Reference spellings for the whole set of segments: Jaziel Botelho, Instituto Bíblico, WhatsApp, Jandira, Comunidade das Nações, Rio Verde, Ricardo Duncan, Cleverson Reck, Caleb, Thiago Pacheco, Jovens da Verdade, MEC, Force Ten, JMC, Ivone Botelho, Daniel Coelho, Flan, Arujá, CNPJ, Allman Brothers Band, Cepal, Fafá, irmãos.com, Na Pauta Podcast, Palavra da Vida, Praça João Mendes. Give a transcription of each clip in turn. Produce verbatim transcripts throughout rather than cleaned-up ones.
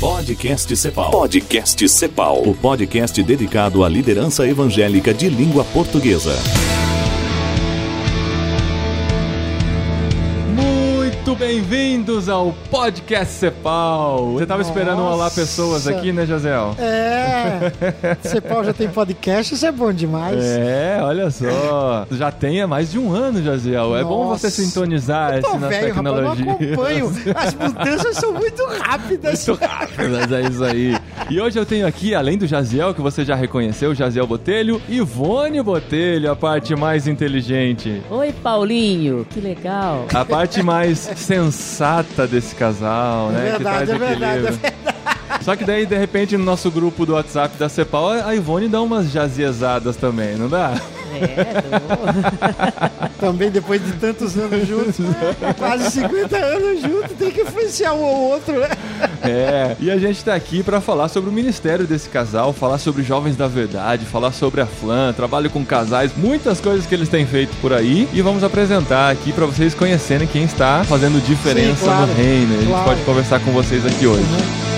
Podcast Cepal. Podcast Cepal. O podcast dedicado à liderança evangélica de língua portuguesa. Muito bem-vindos ao Podcast Cepal. Você estava esperando um Olá Pessoas aqui, né, Jaziel? É. Cepal já tem podcast, isso é bom demais. É, olha só. Já tem há mais de um ano, Jaziel. É bom você sintonizar essa nossa tecnologia. Eu acompanho. As mudanças são muito rápidas. Muito rápidas, é isso aí. E hoje eu tenho aqui, além do Jaziel, que você já reconheceu, Jaziel Botelho, Ivone Botelho, a parte mais inteligente. Oi, Paulinho. Que legal. A parte mais sensata desse casal, né? É verdade, que traz é verdade, equilíbrio. É verdade. Só que daí, de repente, no nosso grupo do WhatsApp da Cepal, a Ivone dá umas jaziezadas também, não dá? É, também depois de tantos anos juntos, quase cinquenta anos juntos, tem que influenciar um ou outro, né? É, e a gente tá aqui pra falar sobre o ministério desse casal, falar sobre Jovens da Verdade, falar sobre a Flan, trabalho com casais, muitas coisas que eles têm feito por aí, e vamos apresentar aqui pra vocês conhecerem quem está fazendo diferença. Sim, claro, no reino. A gente claro. pode conversar com vocês aqui hoje. Uhum.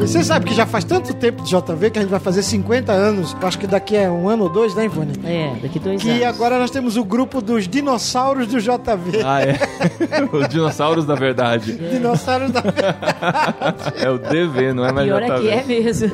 Você sabe que já faz tanto tempo do J V que a gente vai fazer cinquenta anos. Acho que daqui é um ano ou dois, né, Ivone? É, daqui dois que anos. E agora nós temos o grupo dos dinossauros do J V. Ah, é? Os dinossauros da verdade. É. Dinossauros da verdade. É o D V, não é mais J V. Pior é que é mesmo.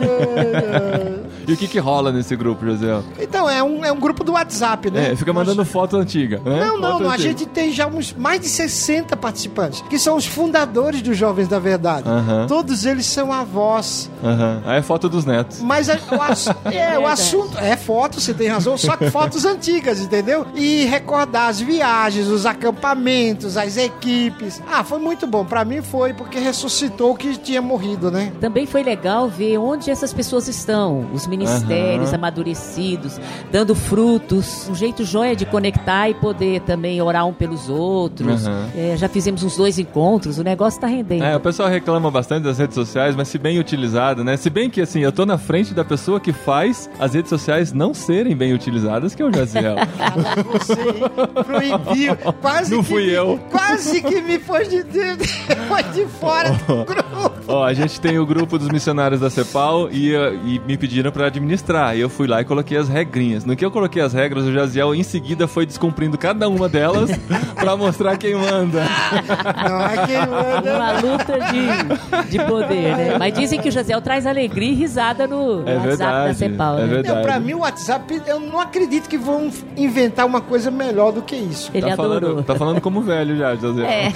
E o que que rola nesse grupo, José? Então, é um, é um grupo do WhatsApp, né? É, fica mandando Mas... foto antiga. Né? Não, não, não. A gente tem já uns mais de sessenta participantes, que são os fundadores dos Jovens da Verdade. Uh-huh. Todos eles são avós. Uhum. Aí é foto dos netos. Mas a, o, ass, é, o assunto é foto, você tem razão, só que fotos antigas, entendeu? E recordar as viagens, os acampamentos, as equipes. Ah, foi muito bom. Pra mim foi, porque ressuscitou o que tinha morrido, né? Também foi legal ver onde essas pessoas estão. Os ministérios, uhum, amadurecidos, dando frutos. Um jeito joia de conectar e poder também orar um pelos outros. Uhum. É, já fizemos uns dois encontros, o negócio tá rendendo. É, o pessoal reclama bastante das redes sociais, mas se bem utilizada, né? Se bem que, assim, eu tô na frente da pessoa que faz as redes sociais não serem bem utilizadas, que é o Jaziel. Ah, você proibiu. Quase não fui eu. Me, quase que me pôs de, de, de fora do grupo. Ó, a gente tem o grupo dos missionários da Cepal e, e me pediram pra administrar. E eu fui lá e coloquei as regrinhas. No que eu coloquei as regras, o Jaziel em seguida foi descumprindo cada uma delas pra mostrar quem manda. Não é quem manda. Uma luta de, de poder, né? Mas dizem que o Jaziel traz alegria e risada no é WhatsApp verdade, da Cepal. É verdade. Não, pra mim, o WhatsApp, eu não acredito que vão inventar uma coisa melhor do que isso. Ele tá adorou. Falando, tá falando como velho já, Jaziel. É.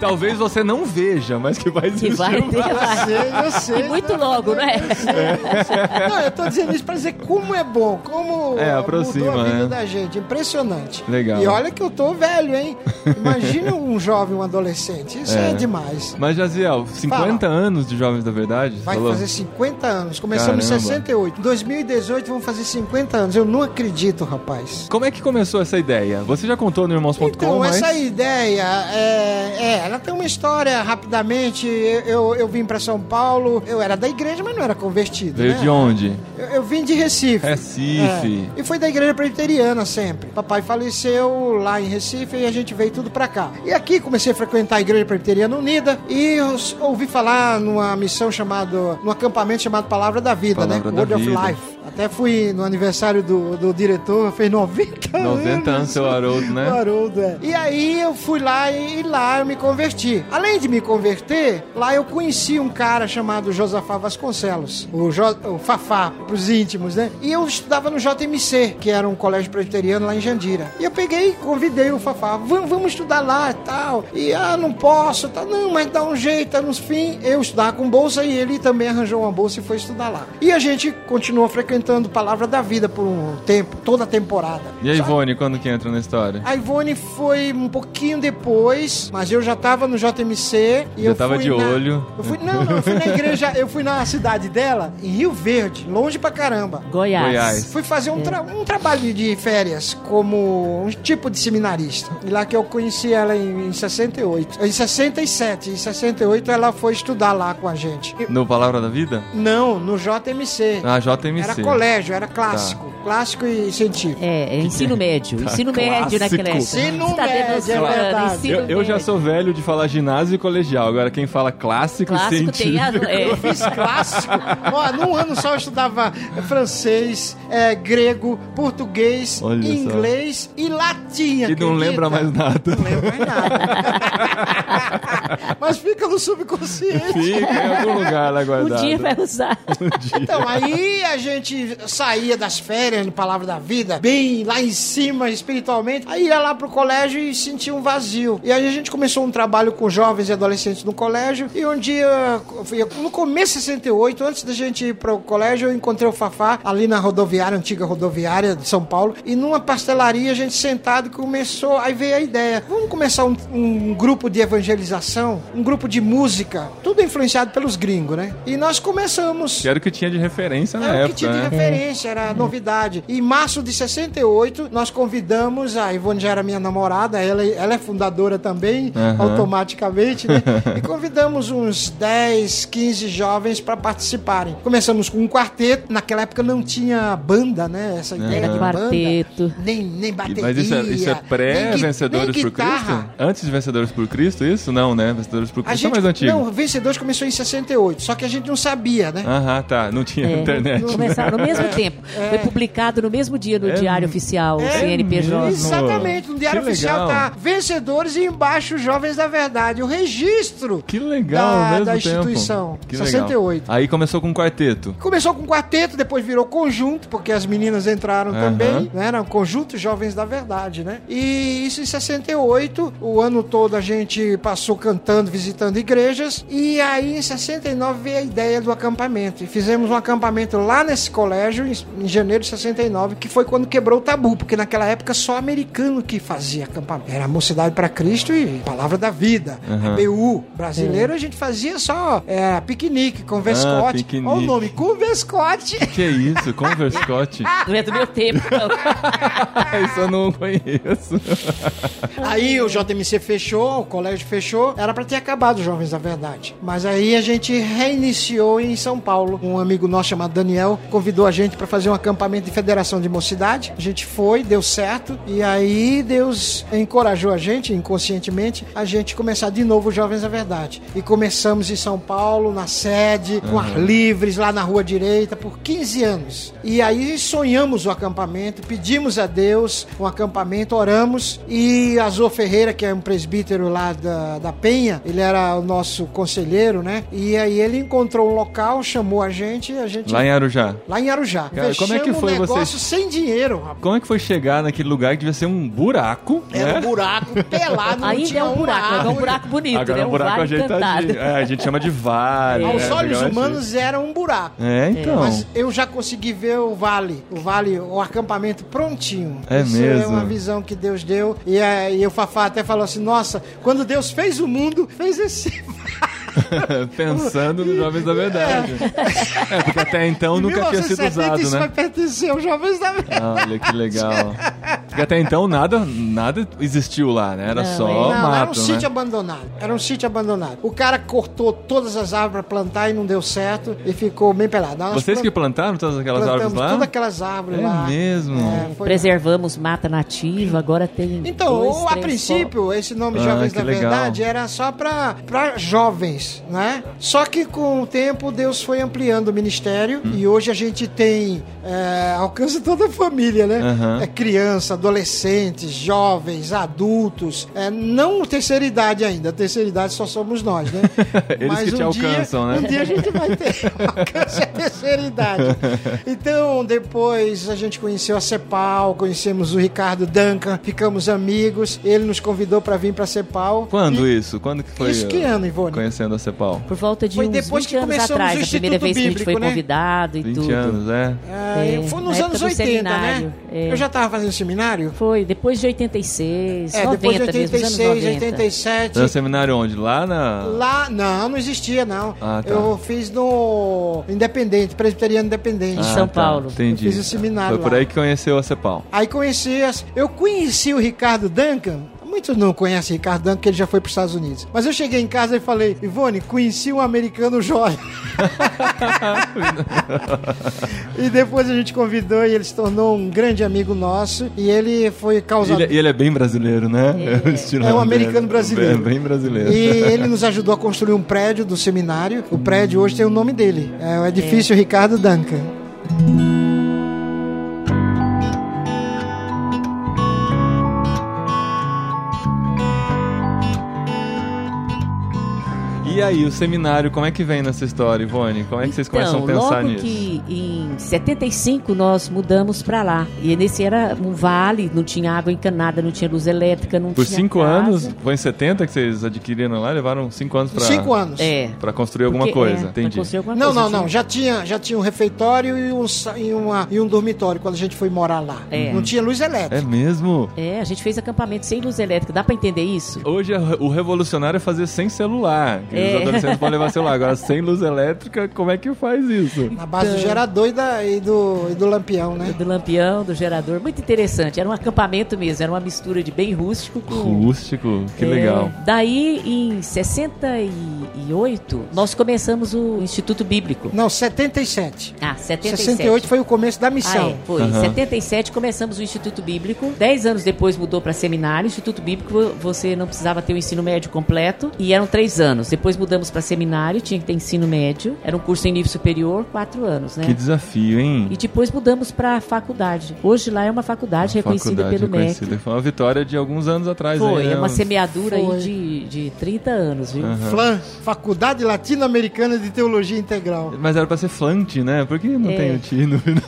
Talvez você não veja, mas que vai existir. Que vai ter, vai. Eu sei, eu sei. E muito eu logo, eu não é? Eu sei, eu sei. Não, eu tô dizendo isso pra dizer como é bom, como é, aproxima, mudou a vida, né, da gente. Impressionante. Legal. E olha que eu tô velho, hein? Imagina um jovem, um adolescente. Isso é, é demais. Mas, Jaziel, cinquenta Fala. anos de Jovens da Verdade? Vai falou? fazer cinquenta anos. Começamos Caramba. em sessenta e oito. Em dois mil e dezoito vamos fazer cinquenta anos. Eu não acredito, rapaz. Como é que começou essa ideia? Você já contou no irmãos ponto com, então, mas... essa ideia, é, é, ela tem uma história, rapidamente. Eu, eu, eu vim pra São Paulo, eu era da igreja, mas não era convertido. Veio, né? De onde? Eu, eu vim de Recife. Recife. É, e foi da igreja presbiteriana sempre. Papai faleceu lá em Recife e a gente veio tudo pra cá. E aqui comecei a frequentar a igreja presbiteriana unida e eu ouvi falar numa missão chamado, num acampamento chamado Palavra da Vida, Palavra, né? Word of Life. Até fui no aniversário do, do diretor, fez noventa anos. noventa anos, seu Haroldo, né? O Haroldo, é. E aí eu fui lá e, e lá eu me converti. Além de me converter, lá eu conheci um cara chamado Josafá Vasconcelos, o, jo, o Fafá, pros íntimos, né? E eu estudava no J M C, que era um colégio presbiteriano lá em Jandira. E eu peguei e convidei o Fafá, vamos, vamos estudar lá e tal. E, ah, não posso, tá, não, mas dá um jeito, tá, nos fim. Eu estudava com bolsa e ele também arranjou uma bolsa e foi estudar lá. E a gente continuou frequentando Palavra da Vida por um tempo, toda a temporada. E a Ivone, sabe? Quando que entra na história? A Ivone foi um pouquinho depois, mas eu já tava no J M C. E já eu tava fui de na, olho. Eu fui, não, não, eu fui na igreja, eu fui na cidade dela, em Rio Verde, longe pra caramba. Goiás. Goiás. Fui fazer um, tra- um trabalho de férias como um tipo de seminarista. E lá que eu conheci ela em, em sessenta e oito. Em sessenta e sete. Em sessenta e oito ela foi estudar lá com a gente. No Palavra da Vida? Não, no J M C. Ah, J M C. Era colégio, era clássico. Tá. Clássico e científico. É, é ensino médio. Ensino médio naquela época. Ensino médio, é verdade. Eu, eu já sou velho de falar ginásio e colegial. Agora, quem fala clássico, clássico científico... Tem a... é. Eu fiz clássico. Ó, num ano só eu estudava francês, é, grego, português, olha inglês só. E latim. E acredita? Não lembra mais nada. Não lembra mais nada. Mas fica no subconsciente. Fica em algum lugar lá guardado. Um dia vai usar. Um dia. Então, aí a gente saía das férias, de Palavra da Vida, bem lá em cima espiritualmente, aí ia lá pro colégio e sentia um vazio. E aí a gente começou um trabalho com jovens e adolescentes no colégio, e um dia, no começo de sessenta e oito, antes da gente ir pro colégio, eu encontrei o Fafá ali na rodoviária, antiga rodoviária de São Paulo, e numa pastelaria, a gente sentado, começou, aí veio a ideia, vamos começar um, um grupo de evangelização, um grupo de música, tudo influenciado pelos gringos, né? E nós começamos. Era o que tinha de referência na época, era o que tinha de né? referência, era novidade. Em março de sessenta e oito, nós convidamos, a Ivone já era minha namorada, ela, ela é fundadora também, uhum. automaticamente, né? E convidamos uns dez, quinze jovens para participarem. Começamos com um quarteto, naquela época não tinha banda, né? Essa ideia era uhum. de quarteto. Nem, nem bateria. Mas isso é, isso é pré-Vencedores por Cristo? Antes de Vencedores por Cristo, isso? Não, né? Vencedores por Cristo é mais antigo. Não, Vencedores começou em sessenta e oito, só que a gente não sabia, né? Aham, uhum, tá. Não tinha é, internet. Não, né? Começaram no mesmo é, tempo. É. Foi publicado no mesmo dia no é, Diário Oficial, é, C N P J. Exatamente, no Diário que Oficial legal. Tá Vencedores e embaixo Jovens da Verdade, o registro que legal, da, mesmo da instituição, que sessenta e oito. Legal. Aí começou com um quarteto. Começou com um quarteto, depois virou conjunto, porque as meninas entraram uhum. também, né? Era um conjunto Jovens da Verdade, né? E isso em sessenta e oito, o ano todo a gente passou cantando, visitando igrejas, e aí em sessenta e nove veio a ideia do acampamento, e fizemos um acampamento lá nesse colégio, em janeiro de sessenta e nove, que foi quando quebrou o tabu, porque naquela época só americano que fazia acampamento. Era a Mocidade para Cristo e Palavra da Vida. Uhum. A B U brasileiro, uhum. a gente fazia só é, piquenique, converscote. Ah, olha o nome, converscote. Que é isso? Converscote? Não é do meu tempo, não. Isso eu não conheço. Aí o J M C fechou, o colégio fechou, era para ter acabado os Jovens da Verdade. Mas aí a gente reiniciou em São Paulo. Um amigo nosso chamado Daniel convidou a gente para fazer um acampamento de Federação de Mocidade. A gente foi, deu certo, e aí Deus encorajou a gente, inconscientemente, a gente começar de novo os Jovens da Verdade. E começamos em São Paulo, na sede, com uhum. ar livres, lá na Rua Direita, por quinze anos. E aí sonhamos o acampamento, pedimos a Deus um acampamento, oramos, e Azor Ferreira, que é um presbítero lá da, da Penha, ele era o nosso conselheiro, né? E aí ele encontrou um local, chamou a gente, e a gente... Lá em Arujá. Lá em Arujá. Cara, como é que foi? Negócio vocês... sem dinheiro, rapaz. Como é que foi chegar naquele lugar que devia ser um buraco? Era né? um buraco pelado. Ainda é um buraco, é um buraco bonito. Agora é um buraco ajeitadinho. É, a gente chama de vale. É. Aos é, olhos humanos era um buraco. É, então. Mas eu já consegui ver o vale, o vale, o acampamento prontinho. É Isso mesmo. É uma visão que Deus deu. E, é, e o Fafá até falou assim, nossa, quando Deus fez o mundo, fez esse pensando nos Jovens da Verdade. É, porque até então nunca tinha sido usado, isso né? Vai pertencer aos Jovens da Verdade. Olha que legal. Porque até então nada, nada existiu lá, né? Era não, só não, mato, era um né? sítio abandonado. Era um sítio abandonado. O cara cortou todas as árvores pra plantar e não deu certo e ficou bem pelado. Nós Vocês plant... que plantaram todas aquelas árvores lá? Todas aquelas árvores é lá. Mesmo? É mesmo. Preservamos lá. Mata nativa, agora tem Então, dois, ou, a três, princípio, só... esse nome ah, Jovens da legal. Verdade era só pra, pra jovens. Né? Só que com o tempo Deus foi ampliando o ministério hum. e hoje a gente tem é, alcança toda a família, né? Uhum. É, criança, adolescentes, jovens, adultos, é, não terceira idade ainda, a terceira idade só somos nós, né? Eles Mas que um te dia, alcançam, né? Um dia a gente vai ter alcance a terceira idade. Então depois a gente conheceu a Cepal, conhecemos o Ricardo Duncan, ficamos amigos, ele nos convidou para vir para Cepal. Quando e... isso? Quando que foi? Isso que ano, Ivone? Conhecendo a Cepal. Por volta de foi uns depois que anos atrás, a primeira vez Bíblico, que a gente foi né? convidado e vinte tudo. vinte anos, é. é, é foi nos anos oitenta, né? É. Eu já estava fazendo seminário? Foi, depois de oitenta e seis, é, noventa depois de oitenta e seis, mesmo, anos oitenta e sete. Era seminário onde? Lá na... Lá, não, não existia, não. Ah, tá. Eu fiz no Independente, Presbiteriano Independente. Ah, em São tá. Paulo. Entendi. Eu fiz o seminário Foi por lá. Aí que conheceu a Cepal. Aí conheci, eu conheci o Ricardo Duncan, muitos não conhecem Ricardo Duncan, porque ele já foi para os Estados Unidos. Mas eu cheguei em casa e falei, Ivone, conheci um americano jóia. E depois a gente convidou e ele se tornou um grande amigo nosso. E ele foi causador. E ele, ele é bem brasileiro, né? É, é um americano brasileiro. Bem, bem brasileiro. E ele nos ajudou a construir um prédio do seminário. O prédio hoje tem o nome dele. É o edifício é. Ricardo Duncan. E aí, o seminário, como é que vem nessa história, Ivone? Como é que vocês então, começam a pensar logo nisso? Que em setenta e cinco nós mudamos para lá. E nesse era um vale, não tinha água encanada, não tinha luz elétrica, não Por tinha Por cinco casa. anos, foi em setenta que vocês adquiriram lá, levaram cinco anos para... Cinco anos. É. Para construir alguma Porque, coisa, é, entendi. Construir alguma não, coisa, não, não, não. Já tinha, já tinha um refeitório e um, e, uma, e um dormitório quando a gente foi morar lá. É. Não tinha luz elétrica. É mesmo? É, a gente fez acampamento sem luz elétrica. Dá para entender isso? Hoje o revolucionário é fazer sem celular, que os adolescentes vão levar celular. Agora, sem luz elétrica, como é que faz isso? Na base então, do gerador e, da, e, do, e do lampião, né? Do lampião, do gerador. Muito interessante. Era um acampamento mesmo. Era uma mistura de bem rústico com... Rústico? Que é, legal. Daí, em sessenta e oito, nós começamos o Instituto Bíblico. Não, setenta e sete. Ah, setenta e sete. sessenta e oito foi o começo da missão. Ah, é, foi. Em uhum. setenta e sete, começamos o Instituto Bíblico. Dez anos depois, mudou para seminário. Instituto Bíblico, você não precisava ter o ensino médio completo. E eram três anos. Depois mudamos para seminário, tinha que ter ensino médio, era um curso em nível superior, quatro anos, né? Que desafio, hein? E depois mudamos para faculdade. Hoje lá é uma faculdade uma reconhecida faculdade pelo reconhecida. M E C. Foi uma vitória de alguns anos atrás. Foi, aí, né? É uma semeadura Foi. aí de, de trinta anos, viu? Uhum. Flan, Faculdade Latino-Americana de Teologia Integral. Mas era para ser Flante, né? Por que não é. tem o T no final?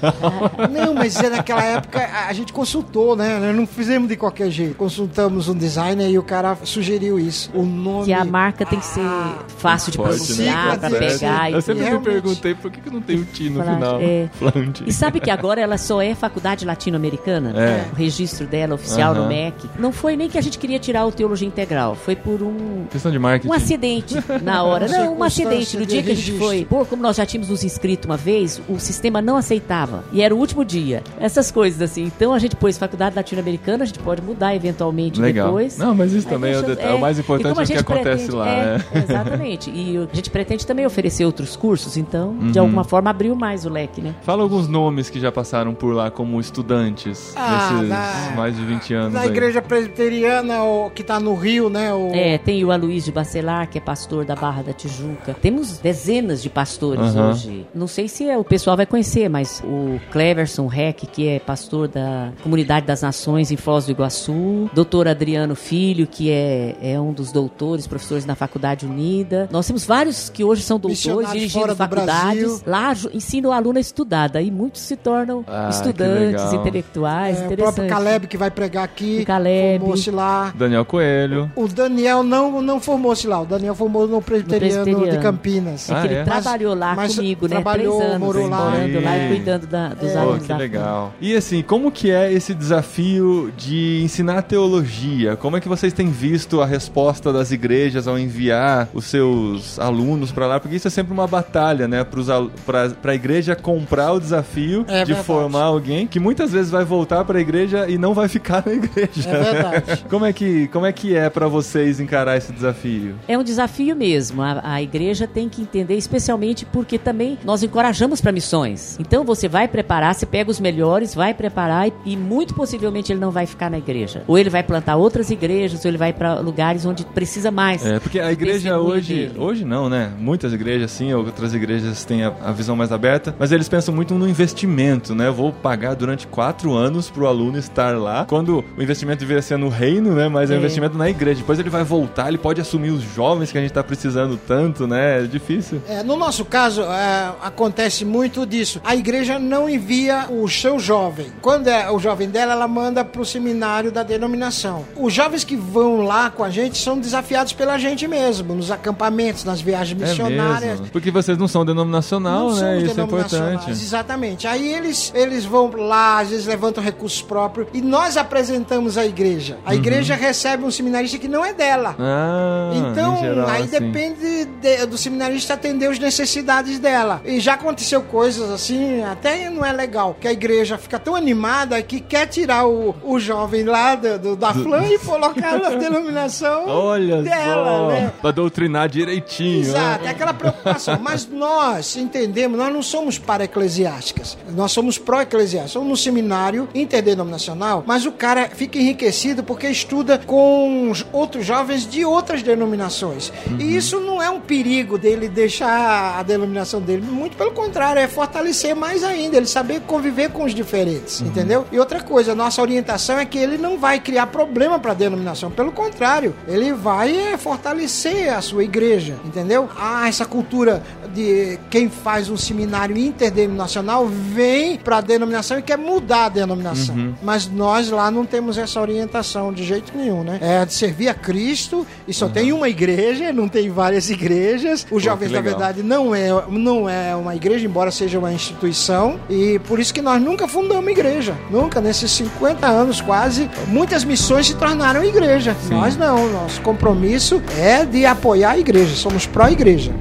Ah, não, mas naquela época a gente consultou, né? Nós não fizemos de qualquer jeito. Consultamos um designer e o cara sugeriu isso. O nome... Que a marca tem que ser... Ah. Fácil de pronunciar, né? Pra pegar. Eu sempre me perguntei por que, que não tem um T no Flan, final. É. E sabe que agora ela só é faculdade latino-americana? É. O registro dela oficial uh-huh. no M E C. Não foi nem que a gente queria tirar o Teologia Integral. Foi por um... Questão de marketing. Um acidente na hora. Não, um acidente. No dia que a gente foi... Pô, como nós já tínhamos nos inscrito uma vez, o sistema não aceitava. E era o último dia. Essas coisas assim. Então a gente pôs faculdade latino-americana, a gente pode mudar eventualmente Legal. depois. Não, mas isso Aí também deixa, é, é o mais importante do que acontece pretende, lá. É, é. Exatamente. Exatamente. E a gente pretende também oferecer outros cursos, então, uhum. de alguma forma, abriu mais o leque, né? Fala alguns nomes que já passaram por lá como estudantes ah, nesses na, mais de vinte anos. Na aí. Igreja Presbiteriana, o, que está no Rio, né? O... É, tem o Aloysio de Bacelar, que é pastor da Barra da Tijuca. Temos dezenas de pastores uhum. hoje. Não sei se o pessoal vai conhecer, mas o Cleverson Reck, que é pastor da Comunidade das Nações em Foz do Iguaçu. Doutor Adriano Filho, que é, é um dos doutores, professores na Faculdade Unida. Nós temos vários que hoje são doutores dirigindo faculdades. Lá ensinam o aluno a estudar. Daí muitos se tornam ah, estudantes, intelectuais. É, o próprio Caleb que vai pregar aqui. O Caleb. Formou-se lá. Daniel Coelho. O Daniel não, não formou-se lá. O Daniel formou no Presbiteriano, no Presbiteriano. de Campinas. É ah, que ele é? trabalhou lá mas, comigo, mas né? Trabalhou, Três anos, morou lá. Morando lá e cuidando da, dos é. alunos. Oh, que legal. E assim, como que é esse desafio de ensinar teologia? Como é que vocês têm visto a resposta das igrejas ao enviar os seus alunos para lá, porque isso é sempre uma batalha, né, para a igreja comprar o desafio é de verdade. formar alguém que muitas vezes vai voltar para a igreja e não vai ficar na igreja. É verdade. Como é que, como é, que é para vocês encarar esse desafio? É um desafio mesmo. A, a igreja tem que entender, especialmente porque também nós encorajamos para missões. Então você vai preparar, você pega os melhores, vai preparar e, e muito possivelmente ele não vai ficar na igreja. Ou ele vai plantar outras igrejas, ou ele vai para lugares onde precisa mais. É, porque a igreja hoje Hoje, hoje não, né? Muitas igrejas, sim, outras igrejas têm a, a visão mais aberta, mas eles pensam muito no investimento, né? Eu vou pagar durante quatro anos pro aluno estar lá, quando o investimento deveria ser no reino, né? Mas é, é um investimento na igreja. Depois ele vai voltar, ele pode assumir os jovens que a gente tá precisando tanto, né? É difícil. É, no nosso caso, é, acontece muito disso. A igreja não envia o seu jovem. Quando é o jovem dela, ela manda pro seminário da denominação. Os jovens que vão lá com a gente são desafiados pela gente mesmo, nos acampamentos, nas viagens missionárias. É, porque vocês não são denominacional, não, né? Isso é importante. Exatamente. Aí eles, eles vão lá, às vezes levantam recursos próprios e nós apresentamos a igreja. A uhum. igreja recebe um seminarista que não é dela. Ah, então, geral, aí assim. depende de, do seminarista atender as necessidades dela. E já aconteceu coisas assim, até não é legal, que a igreja fica tão animada que quer tirar o, o jovem lá do, do, da do... Flan e colocar na denominação Olha dela, só, né? Pra doutrinar direitinho. Exato, né? É aquela preocupação. Mas nós entendemos, nós não somos para-eclesiásticas, nós somos pró-eclesiásticas. Somos um seminário interdenominacional, mas o cara fica enriquecido porque estuda com outros jovens de outras denominações. Uhum. E isso não é um perigo dele deixar a denominação dele, muito pelo contrário, é fortalecer mais ainda, ele saber conviver com os diferentes, uhum. entendeu? E outra coisa, nossa orientação é que ele não vai criar problema para a denominação, pelo contrário, ele vai fortalecer a sua igreja, entendeu? Ah, essa cultura de quem faz um seminário interdenominacional vem para a denominação e quer mudar a denominação. Uhum. Mas nós lá não temos essa orientação de jeito nenhum, né? É de servir a Cristo e só uhum. tem uma igreja, não tem várias igrejas. O Jovens da Verdade não é, não é uma igreja, embora seja uma instituição, e por isso que nós nunca fundamos uma igreja. Nunca, nesses cinquenta anos quase, muitas missões se tornaram igreja. Sim. Nós não, nosso compromisso é de apoiar a igreja, somos pró-igreja.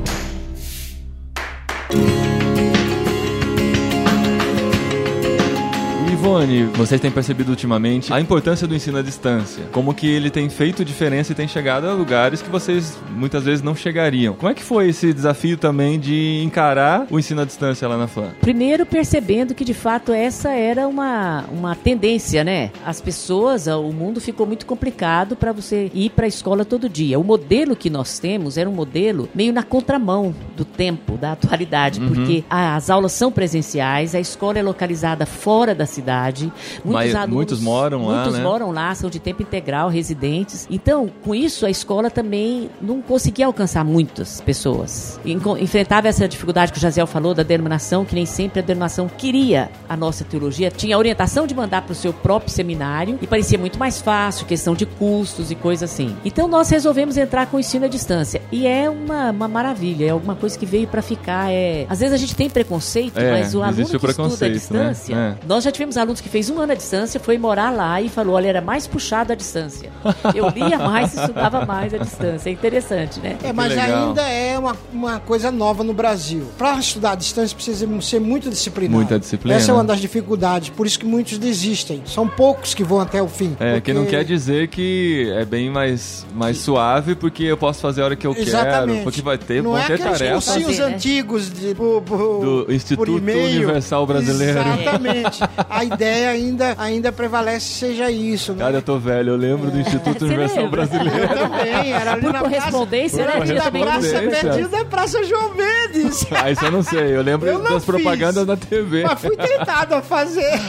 Ivone, vocês têm percebido ultimamente a importância do ensino à distância, como que ele tem feito diferença e tem chegado a lugares que vocês muitas vezes não chegariam. Como é que foi esse desafio também de encarar o ensino à distância lá na Flam? Primeiro percebendo que de fato essa era uma, uma tendência, né? As pessoas, o mundo ficou muito complicado para você ir para a escola todo dia. O modelo que nós temos era um modelo meio na contramão do tempo, da atualidade, uhum. porque as aulas são presenciais, a escola é localizada fora da cidade. Muitos, Mas, alunos, muitos moram lá, Muitos né? moram lá, são de tempo integral, residentes. Então, com isso, a escola também não conseguia alcançar muitas pessoas. Enfrentava essa dificuldade que o Jaziel falou da denominação, que nem sempre a denominação queria a nossa teologia. Tinha a orientação de mandar para o seu próprio seminário e parecia muito mais fácil, questão de custos e coisa assim. Então, nós resolvemos entrar com o ensino à distância. E é uma, uma maravilha, é alguma coisa que veio para ficar. É... Às vezes a gente tem preconceito, é, mas o aluno que estuda à distância... Né? É. Nós já tivemos alunos que fez um ano à distância, foi morar lá e falou, olha, era mais puxado à distância. Eu lia mais e estudava mais à distância. É interessante, né? É, mas ainda é uma, uma coisa nova no Brasil. Para estudar à distância, precisa ser muito disciplinado. Muita disciplina. Essa é uma das dificuldades, por isso que muitos desistem. São poucos que vão até o fim. É, porque... que não quer dizer que é bem mais, mais suave, porque eu posso fazer a hora que eu Exatamente. quero, porque vai ter, não é ter tarefas. Não é aqueles cursinhos antigos de, por, por, do Instituto por Universal Brasileiro. Exatamente. A ideia ideia ainda, ainda prevalece, seja isso. Né? Cara, eu tô velho, eu lembro é. do Instituto Você Universal lembra? Brasileiro. Eu também, era ali Por na correspondência, praça, né? Por correspondência. Praça, perdido da Praça João Mendes. Ah, isso eu não sei, eu lembro eu das fiz, propagandas na tê vê. Mas fui tentado a fazer.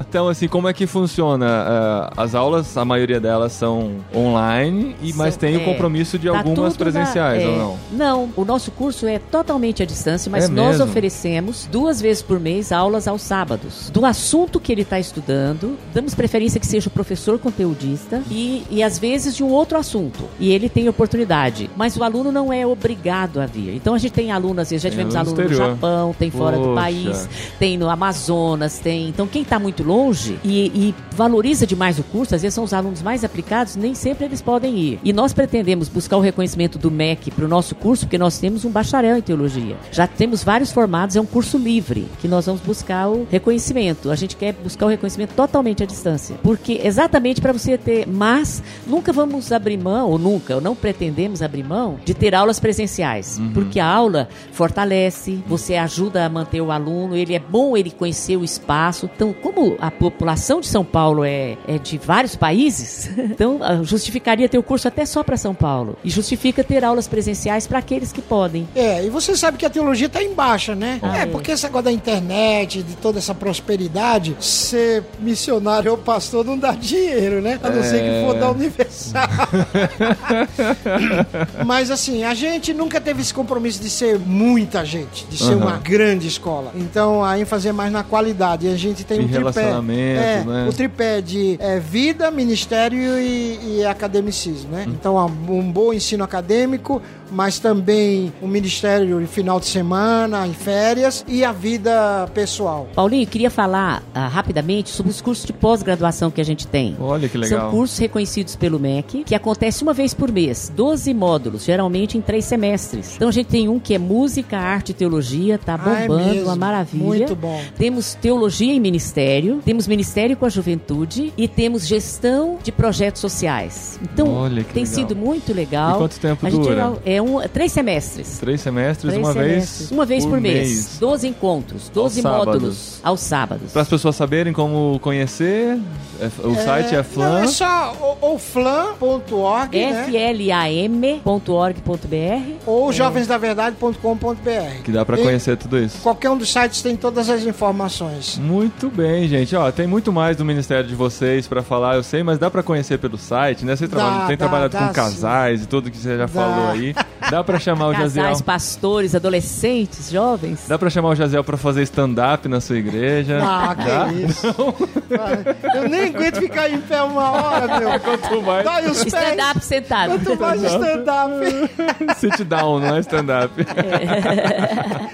Então, assim, como é que funciona? As aulas, a maioria delas são online, e, mas tem é, o compromisso de tá algumas presenciais, na, é, ou não? Não, o nosso curso é totalmente à distância, mas é nós mesmo? oferecemos duas vezes por mês aulas aos sábados. Do assunto que ele está estudando, damos preferência que seja o professor conteudista e, e às vezes de um outro assunto. E ele tem oportunidade, mas o aluno não é obrigado a vir. Então a gente tem aluno, às vezes já tivemos aluno, aluno no Japão, tem fora Poxa. do país, tem no Amazonas, tem... Então quem está muito longe e, e valoriza demais o curso, às vezes são os alunos mais aplicados, nem sempre eles podem ir. E nós pretendemos buscar o reconhecimento do M E C para o nosso curso, porque nós temos um bacharel em teologia. Já temos vários formados, é um curso livre, que nós vamos buscar o reconhecimento. A gente quer buscar o reconhecimento totalmente à distância, porque exatamente para você ter, mas nunca vamos abrir mão, ou nunca, ou não pretendemos abrir mão de ter aulas presenciais, uhum. porque a aula fortalece, você ajuda a manter o aluno, ele é bom ele conhecer o espaço. Então, como a população de São Paulo é, é de vários países, então justificaria ter o curso até só para São Paulo, e justifica ter aulas presenciais para aqueles que podem. É, e você sabe que a teologia está em baixa, né? Ah, é, é, porque essa coisa da internet, de toda essa prosperidade prosperidade, ser missionário ou pastor não dá dinheiro, né? A não é... ser que for da Universal. Mas assim, a gente nunca teve esse compromisso de ser muita gente, de ser uhum. uma grande escola. Então a ênfase é mais na qualidade. E a gente tem um tripé. É, né? O tripé de é, vida, ministério e, e academicismo, né? Hum. Então um bom ensino acadêmico, mas também o ministério em final de semana, em férias e a vida pessoal. Paulinho, eu queria falar uh, rapidamente sobre os cursos de pós-graduação que a gente tem. Olha que legal. São cursos reconhecidos pelo M E C, que acontece uma vez por mês, doze módulos, geralmente em três semestres. Então a gente tem um que é música, arte e teologia, tá bombando, ah, é uma maravilha. Muito bom. Temos teologia e ministério, temos ministério com a juventude e temos gestão de projetos sociais. Então, Olha que tem legal. sido muito legal. E quanto tempo a dura? Gente, é Um, três semestres. Três semestres, três uma semestres. vez Uma vez por, por mês. mês. Doze encontros, doze aos módulos sábados. aos sábados. Para as pessoas saberem como conhecer, o é, site é Flan. Não, é só o, o flam ponto org, F L A M ponto org ponto B R ou é. jovens da verdade ponto com ponto B R. Que dá para conhecer tudo isso. Qualquer um dos sites tem todas as informações. Muito bem, gente. Ó, tem muito mais do ministério de vocês para falar, eu sei, mas dá para conhecer pelo site, né? Você dá, trabalha, tem dá, trabalhado dá, com casais sim. e tudo que você já dá. falou aí. Dá pra chamar o Jaziel... Casais, pastores, adolescentes, jovens... Dá pra chamar o Jaziel pra fazer stand-up na sua igreja... Ah, que Dá? isso... Não. Eu nem aguento ficar em pé uma hora, meu... Quanto mais... Dói os pés... Stand-up sentado... Quanto mais stand-up... Sit down, não é stand-up...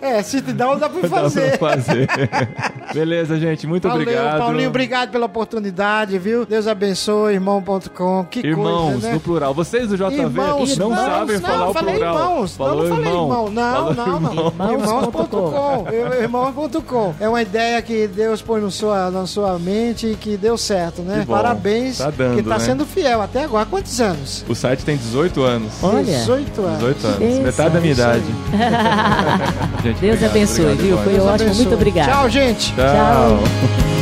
É, é sit down dá pra fazer... Dá pra fazer... Beleza, gente, muito Valeu, obrigado... Paulinho, obrigado pela oportunidade, viu... Deus abençoe, irmão ponto com... Que irmãos, coisa, né? no plural... Vocês do J V irmãos, não irmãos, sabem não, falar não, o plural... Irmãos, Falou não, não falei irmão. irmão. Não, Falou não, não. irmãos ponto com. irmãos ponto com. É uma ideia que Deus pôs na sua, na sua mente e que deu certo, né? Parabéns. Tá dando, que tá né? sendo fiel até agora. Quantos anos? O site tem dezoito anos. Olha. dezoito anos. dezoito anos. Metade da minha idade. Gente, Deus obrigado, abençoe, obrigado, viu? Foi ótimo. Muito obrigado. Tchau, gente. Tchau. Tchau.